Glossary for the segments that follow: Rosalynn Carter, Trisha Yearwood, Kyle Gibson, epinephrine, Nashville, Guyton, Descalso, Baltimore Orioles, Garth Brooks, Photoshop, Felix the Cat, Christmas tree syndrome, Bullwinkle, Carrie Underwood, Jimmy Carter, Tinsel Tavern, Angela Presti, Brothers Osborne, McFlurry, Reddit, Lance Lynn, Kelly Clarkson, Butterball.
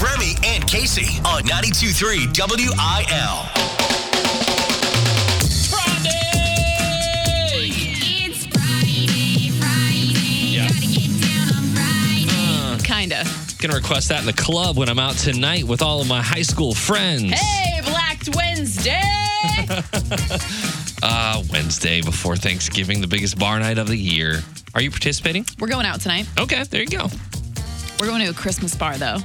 with Remy and Casey on 92.3 WIL. Friday! It's Friday. Yeah. Gotta get down on Friday. Kinda. Gonna request that in the club when I'm out tonight with all of my high school friends. Hey, Black Wednesday! Wednesday before Thanksgiving, the biggest bar night of the year. Are you participating? We're going out tonight. Okay, there you go. We're going to a Christmas bar, though.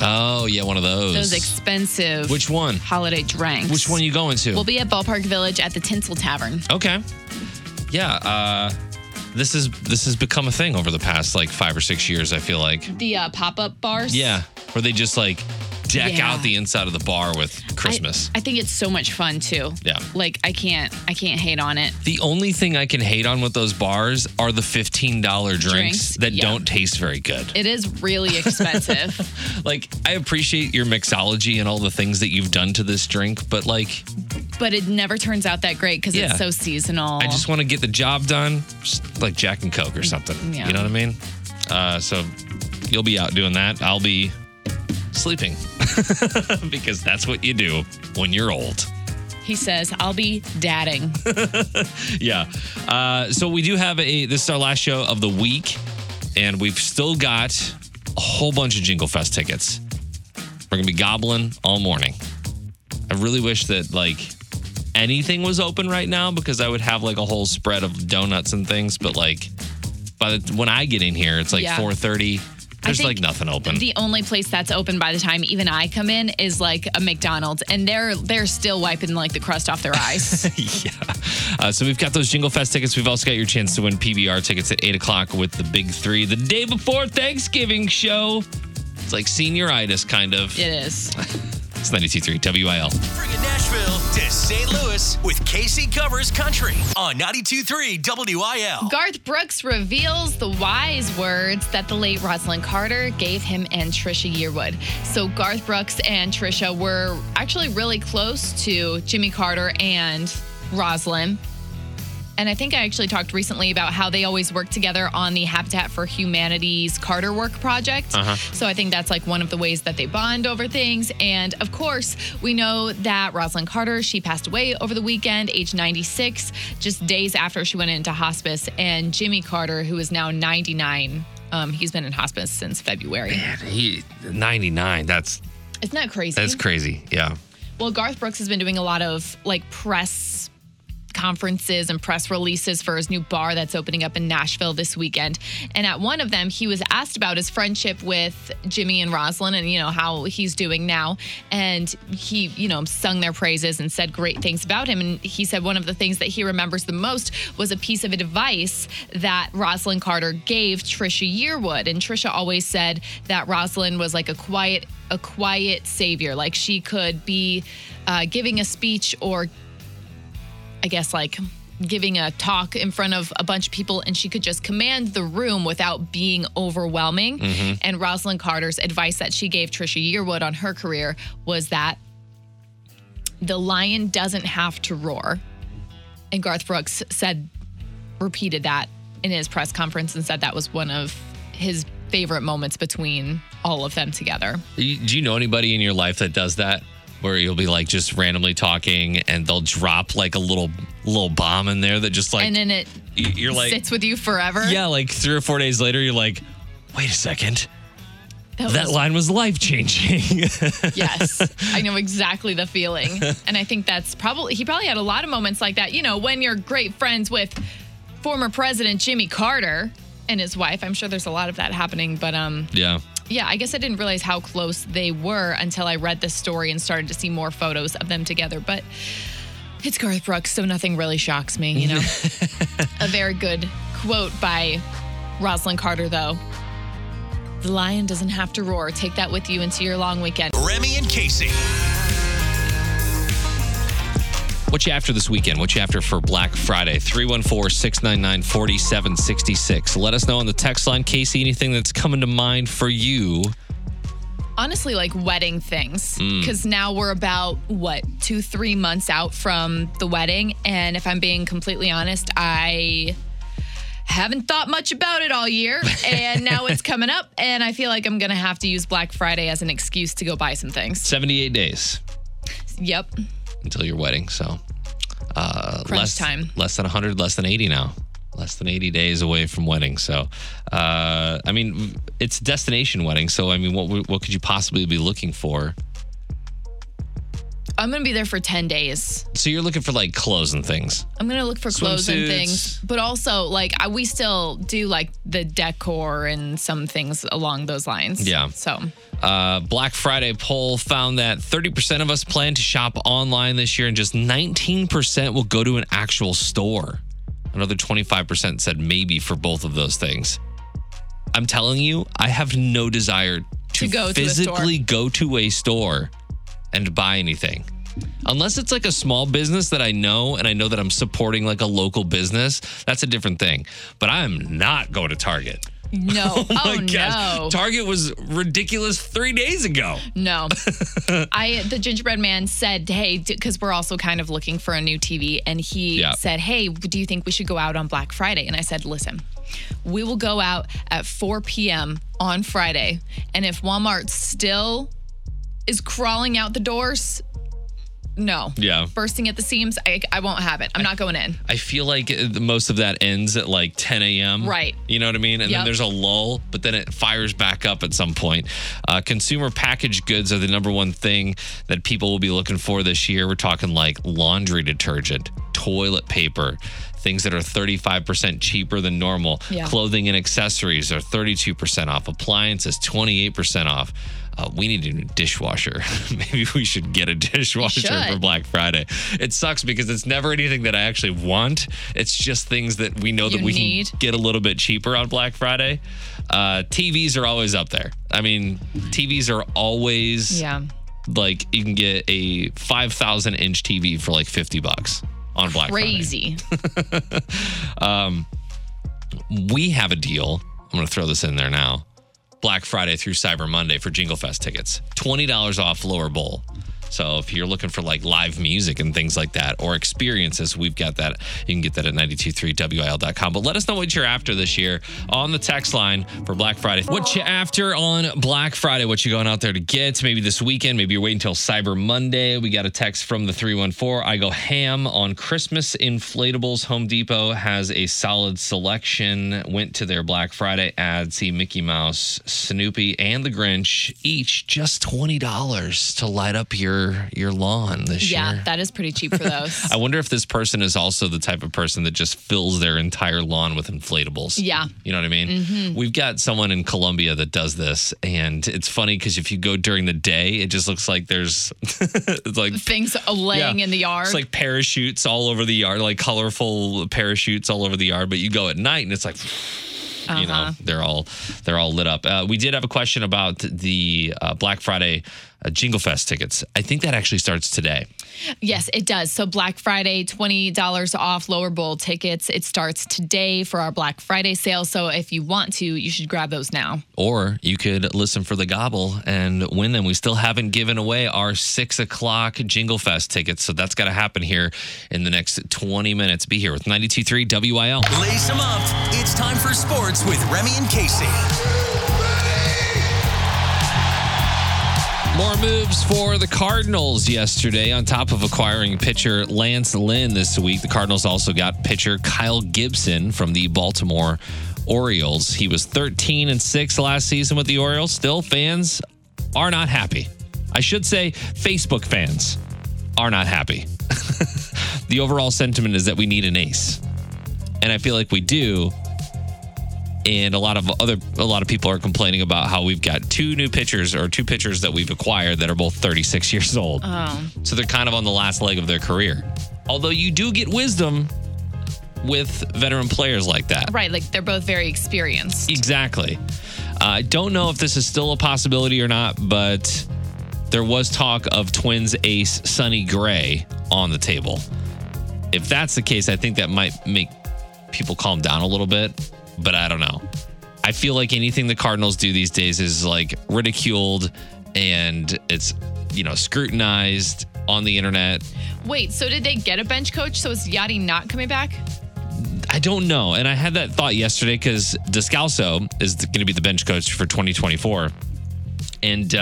Oh, yeah, one of those. Those expensive. Which one? Holiday drinks. Which one are you going to? We'll be at Ballpark Village at the Tinsel Tavern. Okay. Yeah, this has become a thing over the past, 5 or 6 years, I feel like. The pop-up bars? Yeah, where they just, deck out the inside of the bar with Christmas. I think it's so much fun too. Yeah. I can't hate on it. The only thing I can hate on with those bars are the $15 drinks that don't taste very good. It is really expensive. I appreciate your mixology and all the things that you've done to this drink, but it never turns out that great because it's so seasonal. I just want to get the job done, just like Jack and Coke or something. Yeah. You know what I mean? So you'll be out doing that. I'll be sleeping. Because that's what you do when you're old. He says, I'll be dadding. Yeah. So we do have this is our last show of the week, and we've still got a whole bunch of Jingle Fest tickets. We're going to be gobbling all morning. I really wish that, anything was open right now because I would have, a whole spread of donuts and things. But, when I get in here, it's 4:30. There's nothing open. The only place that's open by the time even I come in is a McDonald's, and they're still wiping the crust off their eyes. Yeah. So we've got those Jingle Fest tickets. We've also got your chance to win PBR tickets at 8:00 with the Big Three, the day before Thanksgiving show. It's like senioritis, kind of. It is. It's 92.3 WIL. Bringing Nashville to St. Louis with Casey Covers Country on 92.3 WIL. Garth Brooks reveals the wise words that the late Rosalynn Carter gave him and Trisha Yearwood. So Garth Brooks and Trisha were actually really close to Jimmy Carter and Rosalynn. And I think I actually talked recently about how they always work together on the Habitat for Humanity's Carter Work Project. Uh-huh. So I think that's one of the ways that they bond over things. And of course, we know that Rosalynn Carter, she passed away over the weekend, age 96, just days after she went into hospice. And Jimmy Carter, who is now 99, he's been in hospice since February. Man, 99, isn't that crazy? That's crazy, yeah. Well, Garth Brooks has been doing a lot of press conferences and press releases for his new bar that's opening up in Nashville this weekend. And at one of them, he was asked about his friendship with Jimmy and Rosalynn and, how he's doing now. And he, sung their praises and said great things about him. And he said one of the things that he remembers the most was a piece of advice that Rosalynn Carter gave Trisha Yearwood. And Trisha always said that Rosalynn was a quiet savior. She could be giving a speech or giving a talk in front of a bunch of people, and she could just command the room without being overwhelming. Mm-hmm. And Rosalynn Carter's advice that she gave Trisha Yearwood on her career was that the lion doesn't have to roar. And Garth Brooks repeated that in his press conference and said that was one of his favorite moments between all of them together. Do you know anybody in your life that does that? Where you'll be just randomly talking, and they'll drop a little bomb in there that just and then it sits with you forever. Yeah, 3 or 4 days later, you're wait a second, that line was life changing. Yes, I know exactly the feeling, and I think that's he probably had a lot of moments like that. When you're great friends with former President Jimmy Carter and his wife, I'm sure there's a lot of that happening. But yeah. Yeah, I guess I didn't realize how close they were until I read this story and started to see more photos of them together. But it's Garth Brooks, so nothing really shocks me, A very good quote by Rosalynn Carter, though. The lion doesn't have to roar. Take that with you into your long weekend. Remy and Casey. What you after this weekend? What you after for Black Friday? 314-699-4766. Let us know on the text line, Casey, anything that's coming to mind for you. Honestly, wedding things. Because now we're about, 2-3 months out from the wedding. And if I'm being completely honest, I haven't thought much about it all year, and now it's coming up, and I feel like I'm going to have to use Black Friday as an excuse to go buy some things. 78 days. Yep. Until your wedding, so. Crunch time. Less than 100, less than 80 now. Less than 80 days away from wedding. So, I mean, it's a destination wedding. So, I mean, what could you possibly be looking for? I'm going to be there for 10 days. So you're looking for, like, clothes and things. I'm going to look for clothes and things. But also, like, we still do, like, the decor and some things along those lines. Yeah. So. Black Friday poll found that 30% of us plan to shop online this year and just 19% will go to an actual store. Another 25% said maybe for both of those things. I'm telling you, I have no desire to physically go to a store and buy anything. Unless it's like a small business that I know, and I know that I'm supporting like a local business, that's a different thing. But I am not going to Target. No. Oh my gosh. No. Target was ridiculous 3 days ago. No. The gingerbread man said, hey, because we're also kind of looking for a new TV. And he said, hey, do you think we should go out on Black Friday? And I said, listen, we will go out at 4 p.m. on Friday. And if Walmart still is crawling out the doors, no. Yeah. Bursting at the seams, I won't have it. I'm not going in. I feel like most of that ends at like 10 a.m. Right. You know what I mean? And then there's a lull, but then it fires back up at some point. Consumer packaged goods are the number one thing that people will be looking for this year. We're talking like laundry detergent, toilet paper, things that are 35% cheaper than normal. Yeah. Clothing and accessories are 32% off. Appliances, 28% off. We need a new dishwasher. Maybe we should get a dishwasher for Black Friday. It sucks because it's never anything that I actually want. It's just things that we know we can get a little bit cheaper on Black Friday. TVs are always up there. I mean, TVs are always like you can get a 5,000 inch TV for like $50 on Black Friday. Crazy. We have a deal. I'm going to throw this in there now. Black Friday through Cyber Monday for Jingle Fest tickets. $20 off lower bowl. So if you're looking for like live music and things like that or experiences, we've got that. You can get that at 923wil.com. But let us know what you're after this year on the text line for Black Friday. What you after on Black Friday? What you going out there to get? Maybe this weekend. Maybe you're waiting until Cyber Monday. We got a text from the 314. I go ham on Christmas inflatables. Home Depot has a solid selection. Went to their Black Friday ad. See Mickey Mouse, Snoopy, and the Grinch. Each just $20 to light up your lawn this year. Yeah, that is pretty cheap for those. I wonder if this person is also the type of person that just fills their entire lawn with inflatables. Yeah. You know what I mean? Mm-hmm. We've got someone in Colombia that does this, and it's funny because if you go during the day, it just looks like there's it's like things laying in the yard. It's like parachutes all over the yard, like colorful parachutes all over the yard, but you go at night and it's like you know, they're all lit up. We did have a question about the Black Friday Jingle Fest tickets. I think that actually starts today. Yes, it does. So Black Friday, $20 off lower bowl tickets. It starts today for our Black Friday sale. So if you want to, you should grab those now. Or you could listen for the gobble and win them. We still haven't given away our 6:00 Jingle Fest tickets. So that's got to happen here in the next 20 minutes. Be here with 92.3 WIL. Lace them up. It's time for sports with Remy and Casey. More moves for the Cardinals yesterday. On top of acquiring pitcher Lance Lynn this week, the Cardinals also got pitcher Kyle Gibson from the Baltimore Orioles. He was 13-6 last season with the Orioles. Still, fans are not happy. I should say Facebook fans are not happy. The overall sentiment is that we need an ace. And I feel like we do. And a lot of people are complaining about how we've got two pitchers that we've acquired that are both 36 years old. Oh. So they're kind of on the last leg of their career. Although you do get wisdom with veteran players like that. Right, like they're both very experienced. Exactly. I don't know if this is still a possibility or not, but there was talk of Twins ace Sonny Gray on the table. If that's the case, I think that might make people calm down a little bit. But I don't know. I feel like anything the Cardinals do these days is like ridiculed and it's, scrutinized on the internet. Wait, so did they get a bench coach? So is Yachty not coming back? I don't know. And I had that thought yesterday because Descalso is going to be the bench coach for 2024. And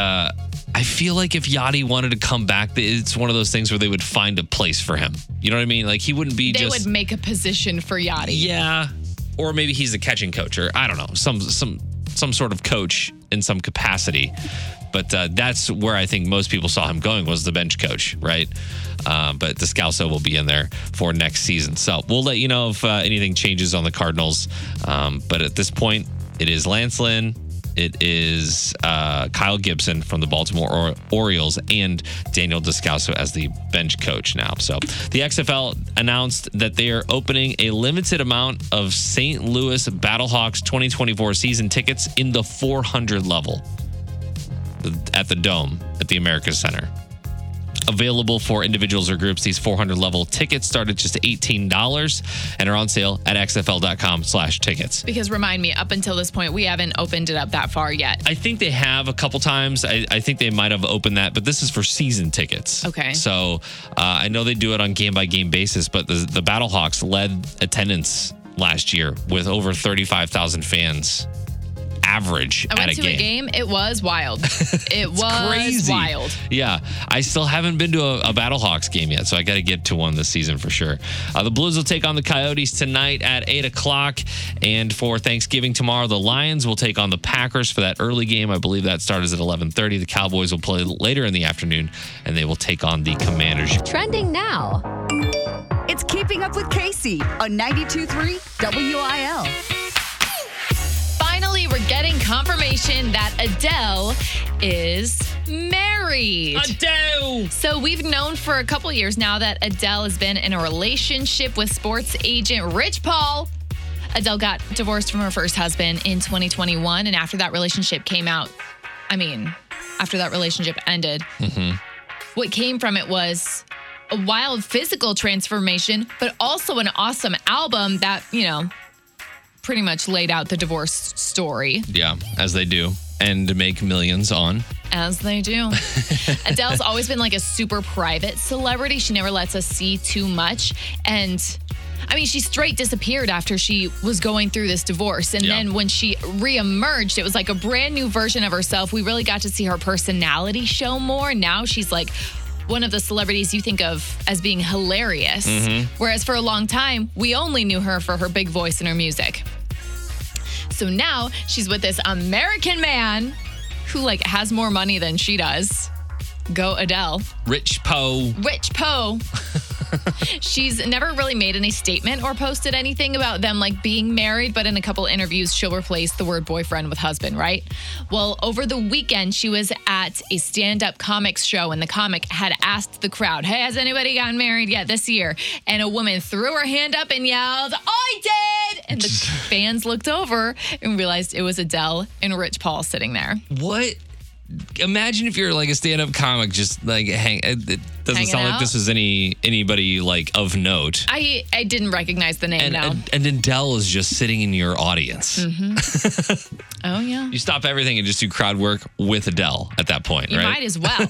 I feel like if Yachty wanted to come back, it's one of those things where they would find a place for him. You know what I mean? Like he wouldn't be They would make a position for Yachty. Yeah. Or maybe he's a catching coach or I don't know, some sort of coach in some capacity. But that's where I think most people saw him going was the bench coach, right? But Descalso will be in there for next season. So we'll let you know if anything changes on the Cardinals. But at this point, it is Lance Lynn. It is Kyle Gibson from the Baltimore Orioles and Daniel Descalso as the bench coach now. So the XFL announced that they are opening a limited amount of St. Louis Battlehawks 2024 season tickets in the 400 level at the Dome at the America Center. Available for individuals or groups, these 400 level tickets start at just $18 and are on sale at xfl.com/tickets. Because remind me, up until this point, we haven't opened it up that far yet. I think they have a couple times. I think they might have opened that, but this is for season tickets. Okay. So I know they do it on game-by-game basis, but the Battlehawks led attendance last year with over 35,000 fans. Average at a game. I went to a game. It was wild. It was crazy. Wild. Yeah. I still haven't been to a Battlehawks game yet, so I got to get to one this season for sure. The Blues will take on the Coyotes tonight at 8 o'clock. And for Thanksgiving tomorrow, the Lions will take on the Packers for that early game. I believe that starts at 11:30. The Cowboys will play later in the afternoon, and they will take on the Commanders. Trending now. It's Keeping Up with Casey on 92.3 WIL. We're getting confirmation that Adele is married. Adele! So we've known for a couple years now that Adele has been in a relationship with sports agent Rich Paul. Adele got divorced from her first husband in 2021, and after that relationship ended, what came from it was a wild physical transformation, but also an awesome album that, pretty much laid out the divorce story. Yeah, as they do. And to make millions on. As they do. Adele's always been like a super private celebrity. She never lets us see too much. And she straight disappeared after she was going through this divorce. And then when she reemerged, it was like a brand new version of herself. We really got to see her personality show more. Now she's like one of the celebrities you think of as being hilarious. Whereas for a long time, we only knew her for her big voice and her music. So now she's with this American man who has more money than she does. Go Adele. Rich Poe. She's never really made any statement or posted anything about them being married, but in a couple interviews, she'll replace the word boyfriend with husband, right? Well, over the weekend, she was at a stand-up comics show, and the comic had asked the crowd, hey, has anybody gotten married yet this year? And a woman threw her hand up and yelled, I did! And the fans looked over and realized it was Adele and Rich Paul sitting there. What? Imagine if you're a stand-up comic, just it doesn't sound like this is anybody of note. I didn't recognize the name. And Adele is just sitting in your audience. Oh yeah. You stop everything and just do crowd work with Adele at that point, right? You might as well.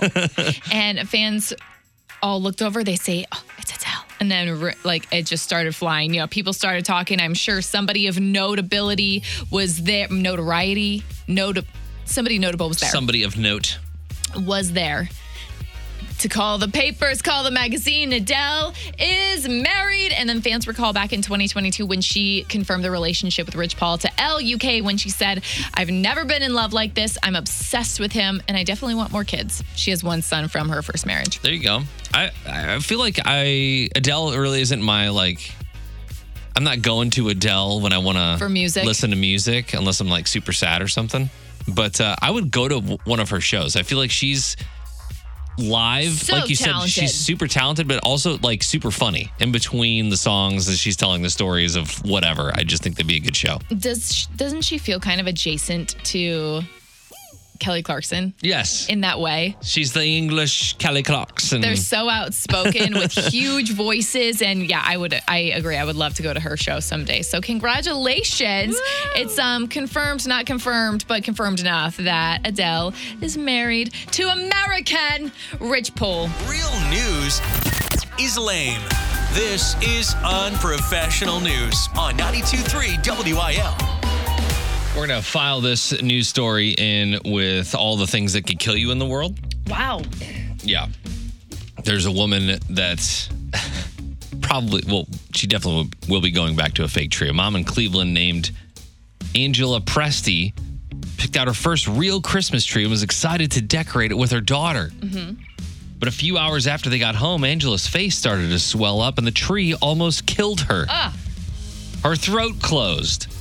And fans all looked over. They say, "Oh, it's Adele," and then it just started flying. People started talking. I'm sure somebody of notability was there. Somebody notable was there. Somebody of note was there to call the papers, call the magazine. Adele is married. And then fans recall back in 2022 when she confirmed the relationship with Rich Paul to LUK when she said, I've never been in love like this. I'm obsessed with him. And I definitely want more kids. She has one son from her first marriage. There you go. I feel like Adele really isn't my I'm not going to Adele when I want to listen to music unless I'm super sad or something. But I would go to one of her shows. I feel like she's live. So like you talented. Said, she's super talented, but also super funny in between the songs as she's telling the stories of whatever. I just think that'd be a good show. Doesn't she feel kind of adjacent to Kelly Clarkson? Yes. In that way. She's the English Kelly Clarkson. They're so outspoken with huge voices. And yeah, I agree. I would love to go to her show someday. So congratulations. Woo! It's confirmed, not confirmed, but confirmed enough that Adele is married to American Rich Paul. Real news is lame. This is Unprofessional News on 92.3 WIL. We're going to file this news story in with all the things that could kill you in the world. Wow. Yeah. There's a woman that's probably, well, she definitely will be going back to a fake tree. A mom in Cleveland named Angela Presti picked out her first real Christmas tree and was excited to decorate it with her daughter. Mm-hmm. But a few hours after they got home, Angela's face started to swell up and the tree almost killed her. Ah. Her throat closed.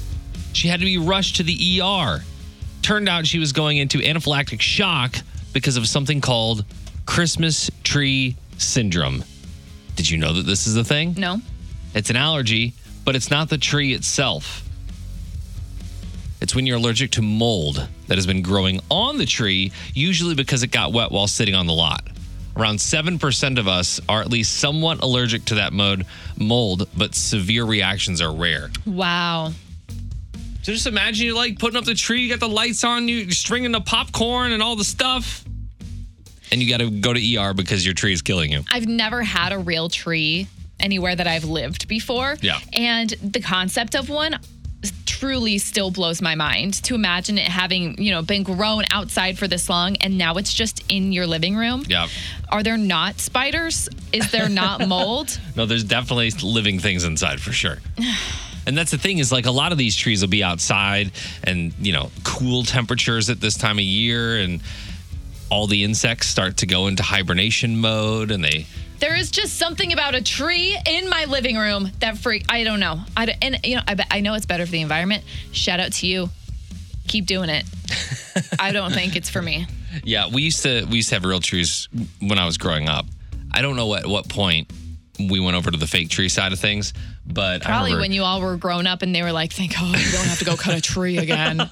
She had to be rushed to the ER. Turned out she was going into anaphylactic shock because of something called Christmas tree syndrome. Did you know that this is a thing? No. It's an allergy, but it's not the tree itself. It's when you're allergic to mold that has been growing on the tree, usually because it got wet while sitting on the lot. Around 7% of us are at least somewhat allergic to that mold, but severe reactions are rare. Wow. So just imagine you're like putting up the tree, you got the lights on, you're stringing the popcorn and all the stuff. And you got to go to ER because your tree is killing you. I've never had a real tree anywhere that I've lived before. Yeah. And the concept of one truly still blows my mind to imagine it having, you know, been grown outside for this long and now it's just in your living room. Yeah. Are there not spiders? Is there not mold? No, there's definitely living things inside for sure. And that's the thing is like a lot of these trees will be outside and, you know, cool temperatures at this time of year and all the insects start to go into hibernation mode and they... There is just something about a tree in my living room that freak. I don't know. I know it's better for the environment. Shout out to you. Keep doing it. I don't think it's for me. Yeah, we used to have real trees when I was growing up. I don't know at what point we went over to the fake tree side of things, but probably when you all were grown up and they were like, "Thank God you don't have to go cut a tree again."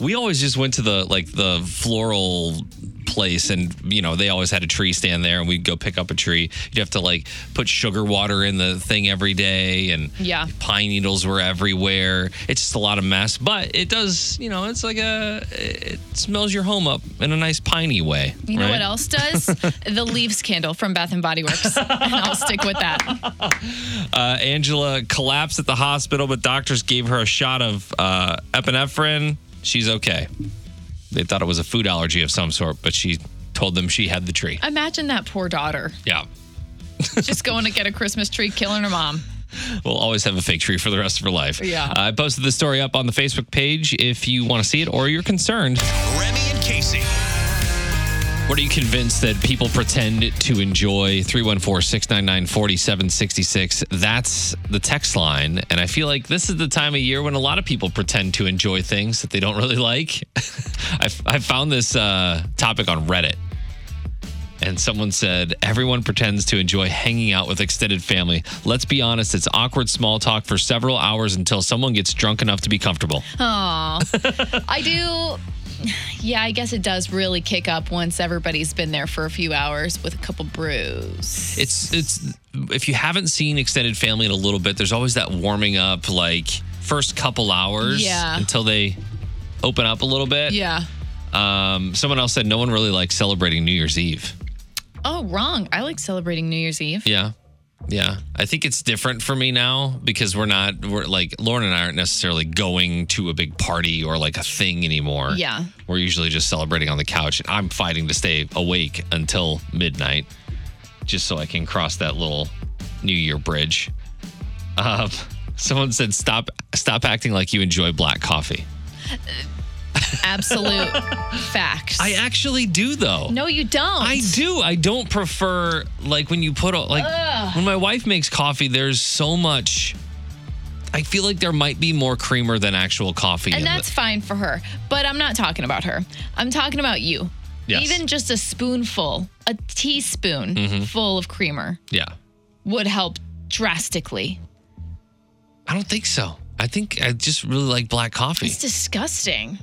We always just went to the floral place and, you know, they always had a tree stand there and we'd go pick up a tree. You'd have to like put sugar water in the thing every day and pine needles were everywhere. It's just a lot of mess, but it does, you know, it's like it smells your home up in a nice piney way. You know what else does? The leaves candle from Bath and Body Works. And I'll stick with that. Angela collapsed at the hospital, but doctors gave her a shot of epinephrine. She's okay. They thought it was a food allergy of some sort, but she told them she had the tree. Imagine that poor daughter. Yeah. Just going to get a Christmas tree, killing her mom. We'll always have a fake tree for the rest of her life. Yeah. I posted the story up on the Facebook page if you want to see it or you're concerned. Remy and Casey. What are you convinced that people pretend to enjoy? 314-699-4766. That's the text line. And I feel like this is the time of year when a lot of people pretend to enjoy things that they don't really like. I found this topic on Reddit. And someone said, everyone pretends to enjoy hanging out with extended family. Let's be honest, it's awkward small talk for several hours until someone gets drunk enough to be comfortable. Aw. Yeah, I guess it does really kick up once everybody's been there for a few hours with a couple brews. It's if you haven't seen extended family in a little bit, there's always that warming up, like first couple hours until they open up a little bit. Yeah. Someone else said no one really likes celebrating New Year's Eve. Oh, wrong. I like celebrating New Year's Eve. Yeah. Yeah, I think it's different for me now because we're like, Lauren and I aren't necessarily going to a big party or like a thing anymore. Yeah. We're usually just celebrating on the couch. I'm fighting to stay awake until midnight just so I can cross that little New Year bridge. Someone said, stop acting like you enjoy black coffee. Absolute facts. I actually do, though. No, you don't. I do. I don't prefer, like, when you put, like, when my wife makes coffee, there's so much. I feel like there might be more creamer than actual coffee. And that's fine for her. But I'm not talking about her. I'm talking about you. Yes. Even just a spoonful, a teaspoon full of creamer would help drastically. I don't think so. I think I just really like black coffee. It's disgusting.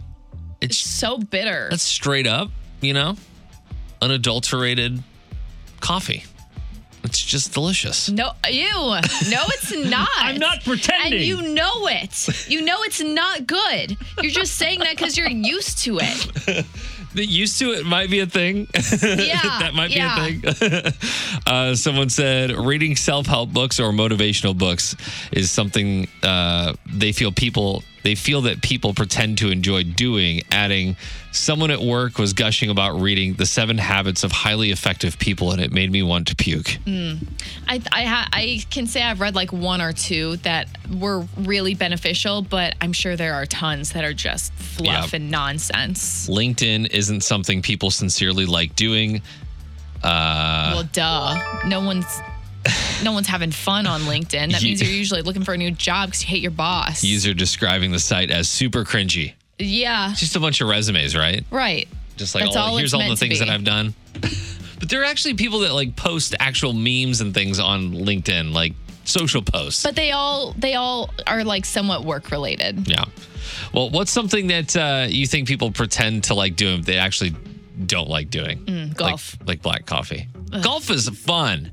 It's so bitter. That's straight up, you know, unadulterated coffee. It's just delicious. No, ew. No, it's not. I'm not pretending. And you know it. You know it's not good. You're just saying that because you're used to it. used to it might be a thing. Yeah, that might be a thing. Someone said reading self-help books or motivational books is something they feel that people pretend to enjoy doing, adding, someone at work was gushing about reading The 7 Habits of Highly Effective People, and it made me want to puke. I can say I've read like one or two that were really beneficial, but I'm sure there are tons that are just fluff and nonsense. LinkedIn isn't something people sincerely like doing. Well, duh. No one's having fun on LinkedIn. That means you're usually looking for a new job because you hate your boss. User describing the site as super cringy. Yeah. It's just a bunch of resumes, right? Right. Just like, here's all the things that I've done. But there are actually people that like post actual memes and things on LinkedIn, like social posts. But they all are like somewhat work related. Yeah. Well, what's something that you think people pretend to like doing, but they actually don't like doing? Golf. Like black coffee. Ugh. Golf is fun.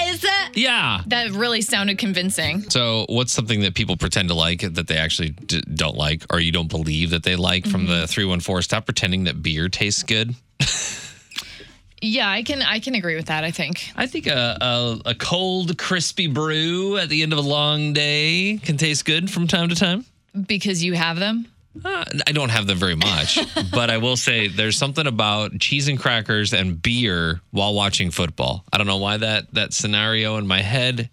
Is it? Yeah. That really sounded convincing. So what's something that people pretend to like that they actually don't like, or you don't believe that they like? From the 314, stop pretending that beer tastes good. Yeah, I can agree with that, I think. I think a cold, crispy brew at the end of a long day can taste good from time to time. Because you have them? I don't have them very much, but I will say there's something about cheese and crackers and beer while watching football. I don't know why that scenario in my head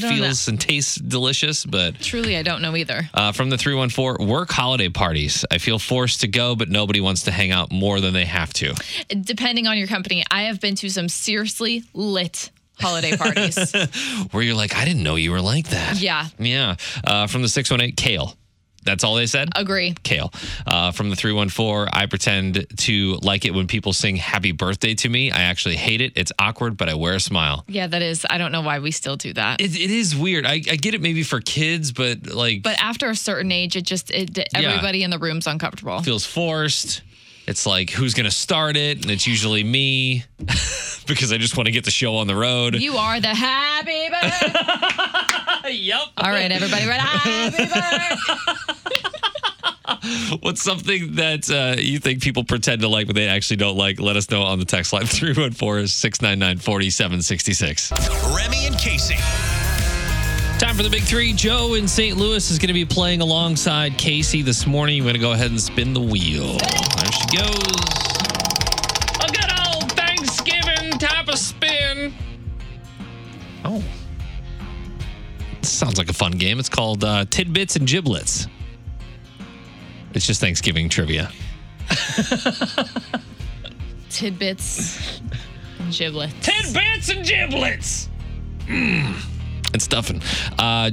feels and tastes delicious, but truly I don't know either. From the 314, work holiday parties. I feel forced to go, but nobody wants to hang out more than they have to. Depending on your company, I have been to some seriously lit holiday parties where you're like, I didn't know you were like that. Yeah. Yeah. From the 618, kale. That's all they said? Agree. Kale. From the 314, I pretend to like it when people sing happy birthday to me. I actually hate it. It's awkward, but I wear a smile. Yeah, that is. I don't know why we still do that. It is weird. I get it maybe for kids, but like... But after a certain age, everybody in the room's uncomfortable. Feels forced. It's like, who's going to start it? And it's usually me because I just want to get the show on the road. You are the happy bird. Yep. All right, everybody. Right, happy bird. What's something that you think people pretend to like but they actually don't like? Let us know on the text line, 314-699-4766. Remy and Casey. Time for the big three. Joe in St. Louis is going to be playing alongside Casey this morning. We're going to go ahead and spin the wheel. There she goes. A good old Thanksgiving type of spin. Oh. This sounds like a fun game. It's called Tidbits and Giblets. It's just Thanksgiving trivia. Tidbits and Giblets. Tidbits and Giblets. And stuffing.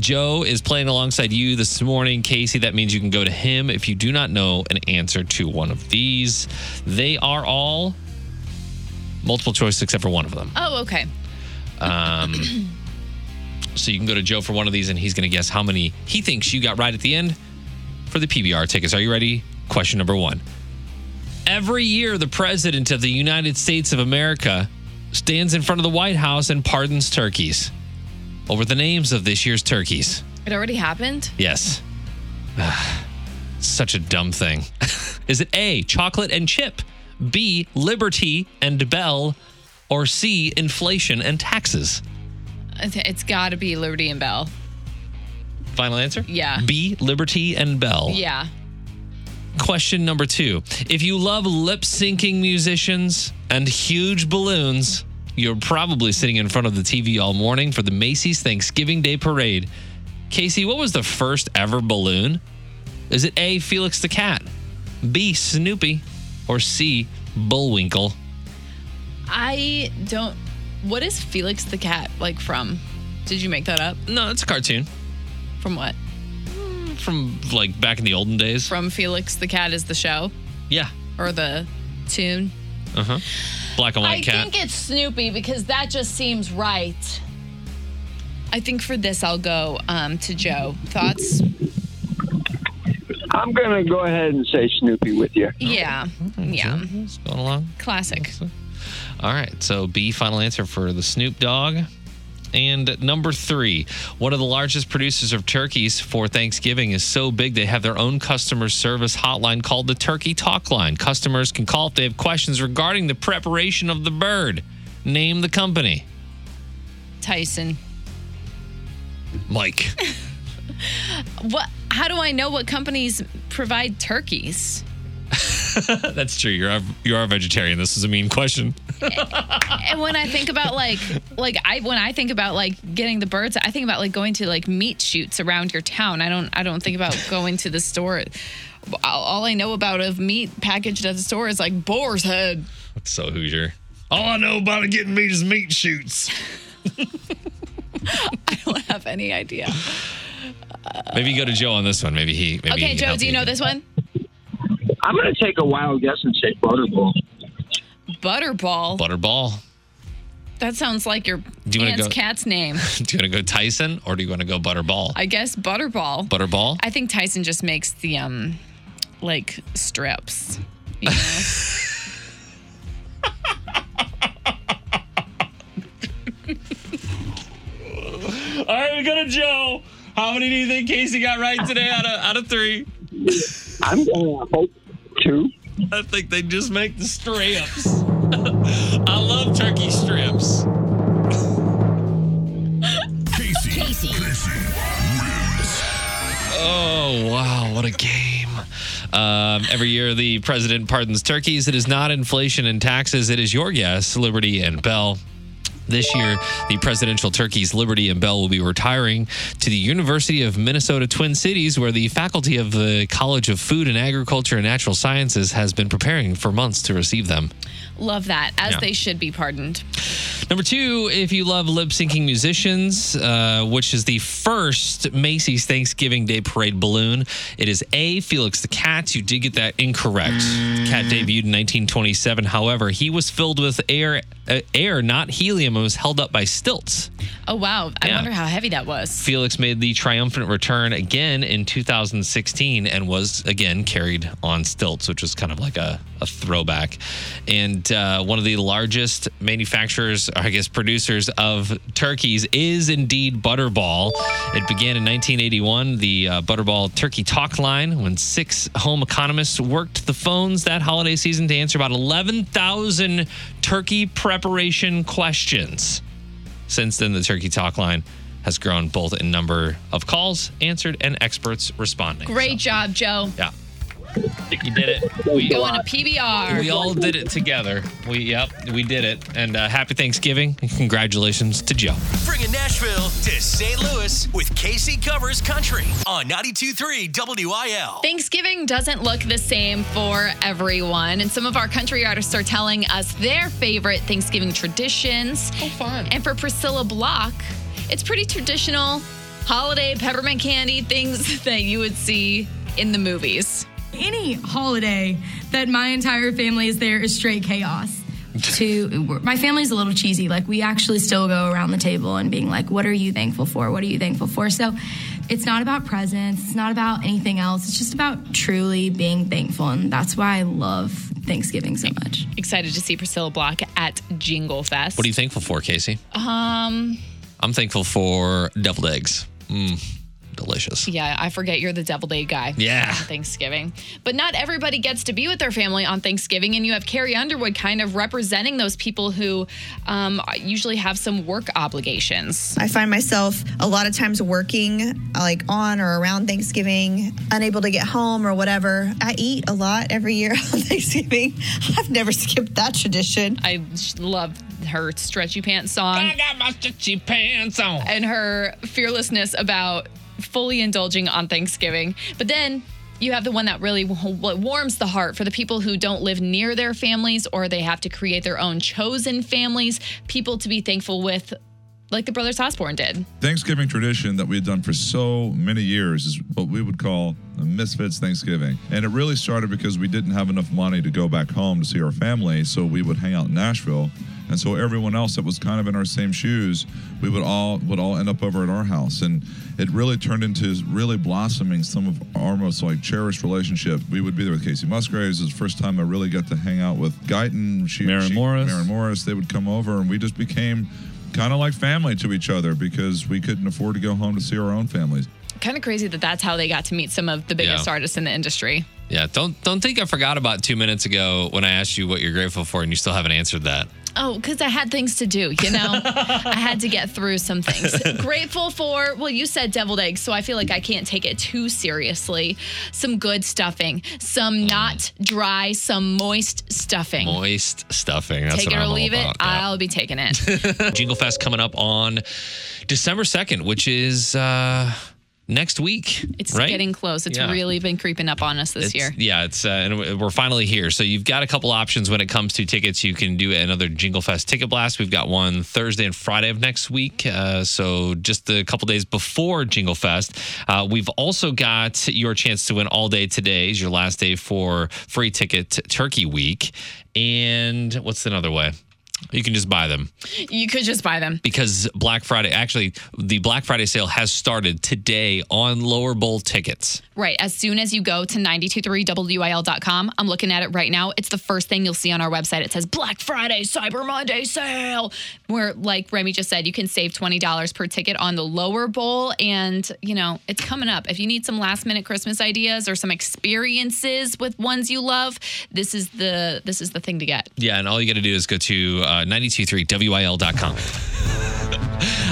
Joe is playing alongside you this morning, Casey. That means you can go to him if you do not know an answer to one of these. They are all multiple choice except for one of them. Oh, okay. So you can go to Joe for one of these, and he's going to guess how many he thinks you got right at the end for the PBR tickets. Are you ready? Question number one. Every year, the president of the United States of America stands in front of the White House and pardons turkeys. What were the names of this year's turkeys? It already happened? Yes. Such a dumb thing. Is it A, chocolate and chip, B, liberty and bell, or C, inflation and taxes? It's got to be liberty and bell. Final answer? Yeah. B, liberty and bell. Yeah. Question number two. If you love lip-syncing musicians and huge balloons... You're probably sitting in front of the TV all morning for the Macy's Thanksgiving Day Parade. Casey, what was the first ever balloon? Is it A, Felix the Cat, B, Snoopy, or C, Bullwinkle? I don't... What is Felix the Cat, like, from? Did you make that up? No, it's a cartoon. From what? From, like, back in the olden days. From Felix the Cat is the show? Yeah. Or the tune? Uh-huh. Black and white cat. I think it's Snoopy because that just seems right. I think for this I'll go to Joe. Thoughts? I'm going to go ahead and say Snoopy with you. Yeah. Okay. Yeah. It's going along. Classic. All right. So B, final answer for the Snoop Dogg. And number 3, one of the largest producers of turkeys for Thanksgiving is so big they have their own customer service hotline called the Turkey Talk Line. Customers can call if they have questions regarding the preparation of the bird. Name the company. Tyson. Mike. What? How do I know what companies provide turkeys? That's true. You are a vegetarian. This is a mean question. And when I think about like getting the birds, I think about like going to like meat shoots around your town. I don't think about going to the store. All I know about of meat packaged at the store is like boar's head. That's so Hoosier. All I know about getting meat is meat shoots. I don't have any idea. Maybe go to Joe on this one. Maybe Joe, do you know this one? I'm going to take a wild guess and say Butterball. Butterball? Butterball. That sounds like your aunt's cat's name. Do you want to go Tyson or do you want to go Butterball? I guess Butterball. Butterball? I think Tyson just makes the, like, strips. You know? All right, we go to Joe. How many do you think Casey got right today out of 3? I'm going to hope 2. I think they just make the strips. I love turkey strips. Casey wins. Oh, wow. What a game. Every year, the president pardons turkeys. It is not inflation and taxes. It is your guess, Liberty and Bell. This year, the presidential turkeys Liberty and Bell will be retiring to the University of Minnesota Twin Cities, where the faculty of the College of Food and Agriculture and Natural Sciences has been preparing for months to receive them. Love that, as they should be pardoned. Number 2, if you love lip-syncing musicians, which is the first Macy's Thanksgiving Day Parade balloon, it is A, Felix the Cat. You did get that incorrect. The cat debuted in 1927. However, he was filled with air, not helium, and was held up by stilts. Oh, wow. I wonder how heavy that was. Felix made the triumphant return again in 2016 and was, again, carried on stilts, which was kind of like a throwback. And one of the largest manufacturers, I guess producers of turkeys is indeed Butterball. It began in 1981, the Butterball Turkey Talk Line, when 6 home economists worked the phones that holiday season to answer about 11,000 turkey preparation questions. Since then, the Turkey Talk Line has grown both in number of calls answered and experts responding. Great job, Joe. Yeah. I think you did it. We go on a PBR. We all did it together. We did it. And happy Thanksgiving and congratulations to Joe. Bringing Nashville to St. Louis with Casey Covers Country on 92.3 WIL. Thanksgiving doesn't look the same for everyone, and some of our country artists are telling us their favorite Thanksgiving traditions. Oh, fun! And for Priscilla Block, it's pretty traditional holiday peppermint candy things that you would see in the movies. Any holiday that my entire family is there is straight chaos. My family's a little cheesy. Like, we actually still go around the table and being like, what are you thankful for? What are you thankful for? So it's not about presents. It's not about anything else. It's just about truly being thankful. And that's why I love Thanksgiving so much. Excited to see Priscilla Block at Jingle Fest. What are you thankful for, Casey? I'm thankful for deviled eggs. Delicious. Yeah, I forget you're the deviled egg guy. Yeah. On Thanksgiving. But not everybody gets to be with their family on Thanksgiving, and you have Carrie Underwood kind of representing those people who usually have some work obligations. I find myself a lot of times working like on or around Thanksgiving, unable to get home or whatever. I eat a lot every year on Thanksgiving. I've never skipped that tradition. I love her stretchy pants song. I got my stretchy pants on. And her fearlessness about fully indulging on Thanksgiving. But then you have the one that really warms the heart for the people who don't live near their families or they have to create their own chosen families, people to be thankful with, like the Brothers Osborne did. Thanksgiving tradition that we've done for so many years is what we would call a Misfits Thanksgiving. And it really started because we didn't have enough money to go back home to see our family, so we would hang out in Nashville. And so everyone else that was kind of in our same shoes, we would all end up over at our house. And it really turned into really blossoming some of our most like cherished relationship. We would be there with Casey Musgraves. It was the first time I really got to hang out with Guyton. Maren Morris. They would come over, and we just became kind of like family to each other because we couldn't afford to go home to see our own families. Kind of crazy that that's how they got to meet some of the biggest artists in the industry. Yeah, don't think I forgot about 2 minutes ago when I asked you what you're grateful for and you still haven't answered that. Oh, because I had things to do, you know? I had to get through some things. Grateful for, well, you said deviled eggs, so I feel like I can't take it too seriously. Some good stuffing, some not dry, some moist stuffing. Moist stuffing, that's what I'm all about. Take it or leave it, I'll be taking it. Jingle Fest coming up on December 2nd, which is... next week, it's right? Getting close. It's really been creeping up on us this year. Yeah, it's and we're finally here. So you've got a couple options when it comes to tickets. You can do another Jingle Fest ticket blast. We've got one Thursday and Friday of next week. So just a couple days before Jingle Fest. We've also got your chance to win all day today. Is your last day for free ticket Turkey Week. And what's another way? You can just buy them. You could just buy them. Because Black Friday, actually, the Black Friday sale has started today on Lower Bowl tickets. Right. As soon as you go to 923WIL.com, I'm looking at it right now. It's the first thing you'll see on our website. It says Black Friday, Cyber Monday sale. Where, like Remy just said, you can save $20 per ticket on the Lower Bowl. And, you know, it's coming up. If you need some last minute Christmas ideas or some experiences with ones you love, this is the thing to get. Yeah. And all you got to do is go to 923WIL.com.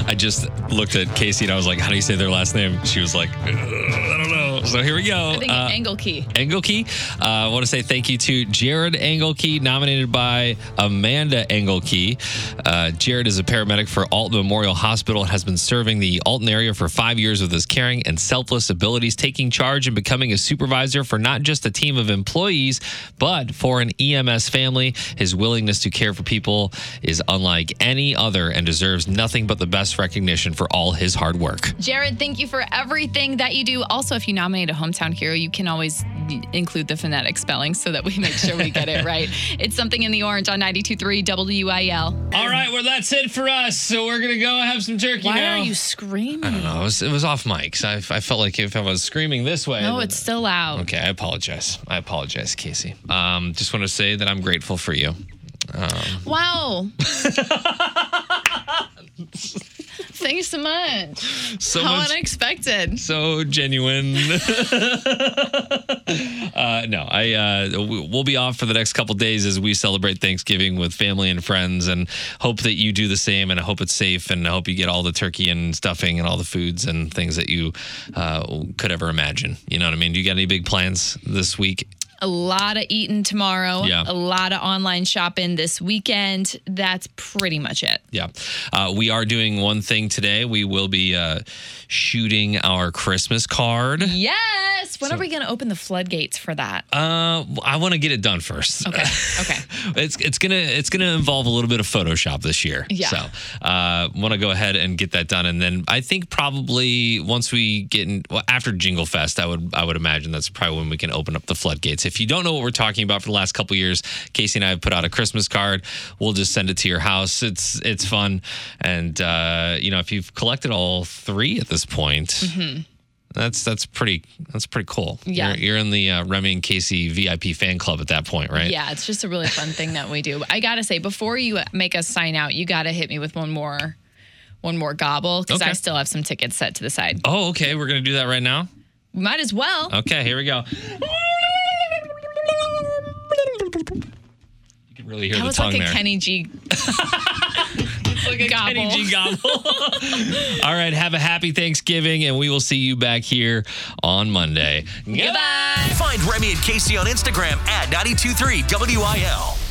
I just looked at Casey and I was like, how do you say their last name? She was like, I don't know. So here we go. I think Engelke. Engelke. I want to say thank you to Jared Engelke, nominated by Amanda Engelke. Jared is a paramedic for Alton Memorial Hospital and has been serving the Alton area for 5 years with his caring and selfless abilities, taking charge and becoming a supervisor for not just a team of employees, but for an EMS family. His willingness to care for people is unlike any other and deserves nothing but the best recognition for all his hard work. Jared, thank you for everything that you do. Also, if you nominate a hometown hero, you can always include the phonetic spelling so that we make sure we get it right. It's Something in the Orange on 92.3 WIL. All right, well, that's it for us. So we're going to go have some turkey now. Why are you screaming? I don't know. It was off mic. So I felt like if I was screaming this way. No, it's still loud. Okay, I apologize, Casey. Just want to say that I'm grateful for you. Wow. Thanks so much. How unexpected. So genuine. We'll be off for the next couple days as we celebrate Thanksgiving with family and friends, and hope that you do the same, and I hope it's safe, and I hope you get all the turkey and stuffing and all the foods and things that you could ever imagine. You know what I mean? Do you got any big plans this week? A lot of eating tomorrow, a lot of online shopping this weekend. That's pretty much it. Yeah. We are doing one thing today. We will be shooting our Christmas card. Yes. When are we going to open the floodgates for that? I want to get it done first. Okay. It's gonna involve a little bit of Photoshop this year. Yeah. So want to go ahead and get that done. And then I think probably once we get in, after Jingle Fest, I would imagine that's probably when we can open up the floodgates. If you don't know what we're talking about, for the last couple of years, Casey and I have put out a Christmas card. We'll just send it to your house. It's fun. And, if you've collected all three at this point, that's pretty cool. Yeah. You're in the Remy and Casey VIP fan club at that point, right? Yeah, it's just a really fun thing that we do. I got to say, before you make us sign out, you got to hit me with one more gobble, because I still have some tickets set to the side. Oh, okay. We're going to do that right now? Might as well. Okay, here we go. You can really hear the tongue there. That was like a Kenny G. It's like a gobble. Kenny G gobble. All right, have a happy Thanksgiving, and we will see you back here on Monday. Goodbye. Find Remy and Casey on Instagram at 92.3 WIL.